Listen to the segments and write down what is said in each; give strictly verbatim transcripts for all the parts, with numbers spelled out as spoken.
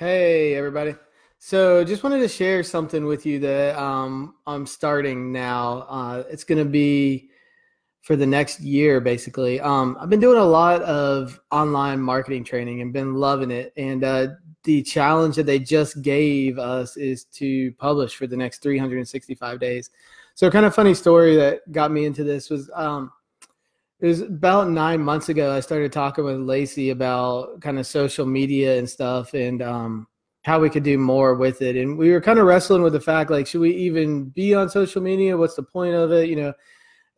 Hey, everybody. So just wanted to share something with you that um, I'm starting now. Uh, it's going to be for the next year, basically. Um, I've been doing a lot of online marketing training and been loving it. And uh, the challenge that they just gave us is to publish for the next three hundred sixty-five days. So kind of funny story that got me into this was um, it was about nine months ago, I started talking with Lacey about kind of social media and stuff and um, how we could do more with it. And we were kind of wrestling with the fact, like, should we even be on social media? What's the point of it? You know,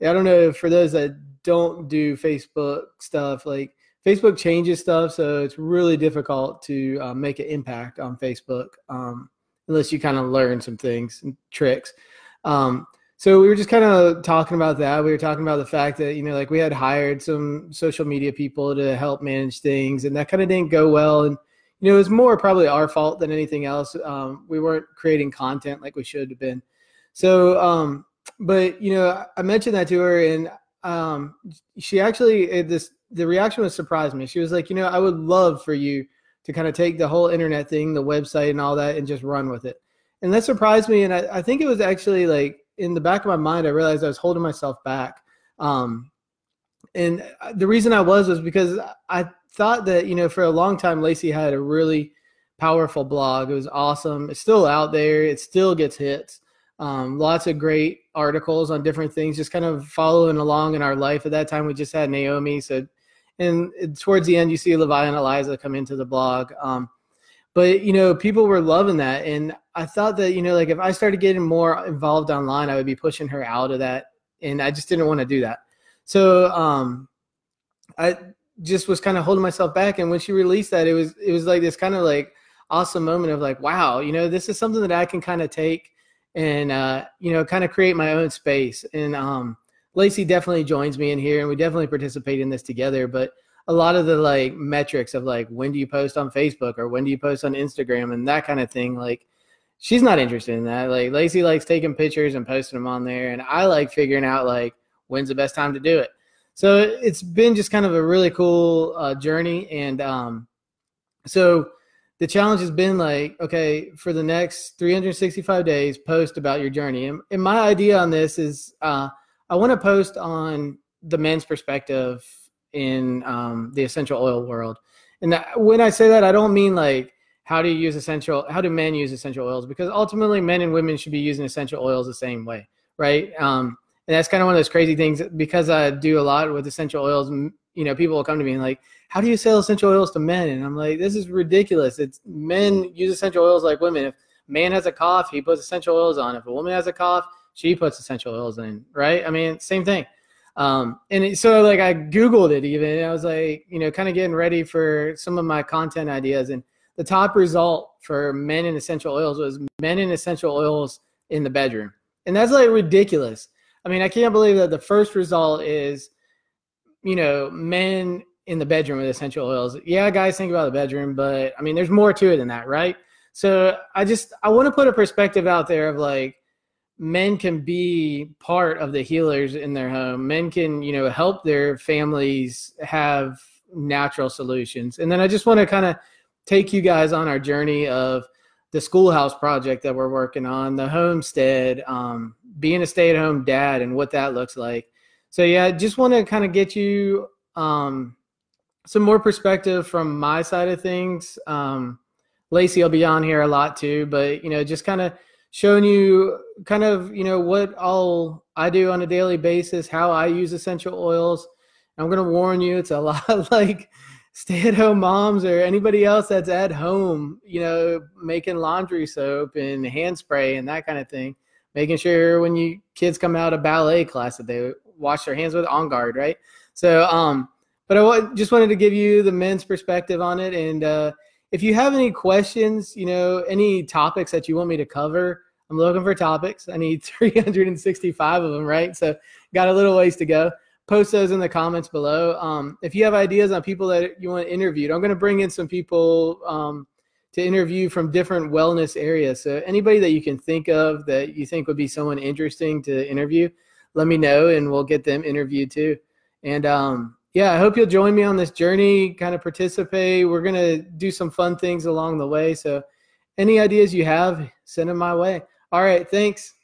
I don't know, for those that don't do Facebook stuff, like Facebook changes stuff. So it's really difficult to uh, make an impact on Facebook um, unless you kind of learn some things and tricks. Um So we were just kind of talking about that. We were talking about the fact that, you know, like we had hired some social media people to help manage things, and that kind of didn't go well. And, you know, it was more probably our fault than anything else. Um, we weren't creating content like we should have been. So, um, but, you know, I mentioned that to her, and um, she actually, this the reaction was surprised me. She was like, you know, I would love for you to kind of take the whole internet thing, the website and all that, and just run with it. And that surprised me. And I, I think it was actually like, in the back of my mind, I realized I was holding myself back. Um, and the reason I was was because I thought that, you know, for a long time, Lacey had a really powerful blog. It was awesome. It's still out there. It still gets hits. Um, lots of great articles on different things, just kind of following along in our life. At that time, we just had Naomi. So, and towards the end, you see Levi and Eliza come into the blog. Um, But, you know, people were loving that. And I thought that, you know, like if I started getting more involved online, I would be pushing her out of that. And I just didn't want to do that. So um, I just was kind of holding myself back. And when she released that, it was it was like this kind of like awesome moment of like, wow, you know, this is something that I can kind of take and, uh, you know, kind of create my own space. And um, Lacey definitely joins me in here, and we definitely participate in this together. But a lot of the like metrics of like, when do you post on Facebook or when do you post on Instagram and that kind of thing, like she's not interested in that. Like Lacey likes taking pictures and posting them on there, and I like figuring out like when's the best time to do it. So it's been just kind of a really cool uh, journey. And um, so the challenge has been like, okay, for the next three hundred sixty-five days, post about your journey. And, and my idea on this is uh, I want to post on the man's perspective in um, the essential oil world. And that, when I say that, I don't mean like, how do you use essential, how do men use essential oils? Because ultimately men and women should be using essential oils the same way, right? Um, and that's kind of one of those crazy things, because I do a lot with essential oils. You know, people will come to me and like, how do you sell essential oils to men? And I'm like, this is ridiculous. It's men use essential oils like women. If man has a cough, he puts essential oils on. If a woman has a cough, she puts essential oils in, right? I mean, same thing. Um, and it, so like I Googled it even, and I was like, you know, kind of getting ready for some of my content ideas. And the top result for men in essential oils was men in essential oils in the bedroom. And that's like ridiculous. I mean, I can't believe that the first result is, you know, men in the bedroom with essential oils. Yeah, guys think about the bedroom, but I mean, there's more to it than that, right? So I just, I want to put a perspective out there of like, men can be part of the healers in their home. Men can, you know, help their families have natural solutions. And then I just want to kind of take you guys on our journey of the Schoolhouse Project that we're working on, the homestead, um, being a stay-at-home dad and what that looks like. So, yeah, I just want to kind of get you um, some more perspective from my side of things. Um, Lacey will be on here a lot too, but, you know, just kind of showing you kind of, you know, what all I do on a daily basis, how I use essential oils. I'm going to warn you, it's a lot like stay-at-home moms or anybody else that's at home, you know, making laundry soap and hand spray and that kind of thing, making sure when you kids come out of ballet class that they wash their hands with On Guard, right? So, um, but I just wanted to give you the men's perspective on it. And, uh, if you have any questions, you know, any topics that you want me to cover, I'm looking for topics. I need three hundred sixty-five of them, right? So got a little ways to go. Post those in the comments below. Um, if you have ideas on people that you want interviewed, I'm going to bring in some people um, to interview from different wellness areas. So anybody that you can think of that you think would be someone interesting to interview, let me know and we'll get them interviewed too. And um, yeah, I hope you'll join me on this journey, kind of participate. We're going to do some fun things along the way. So any ideas you have, send them my way. All right, thanks.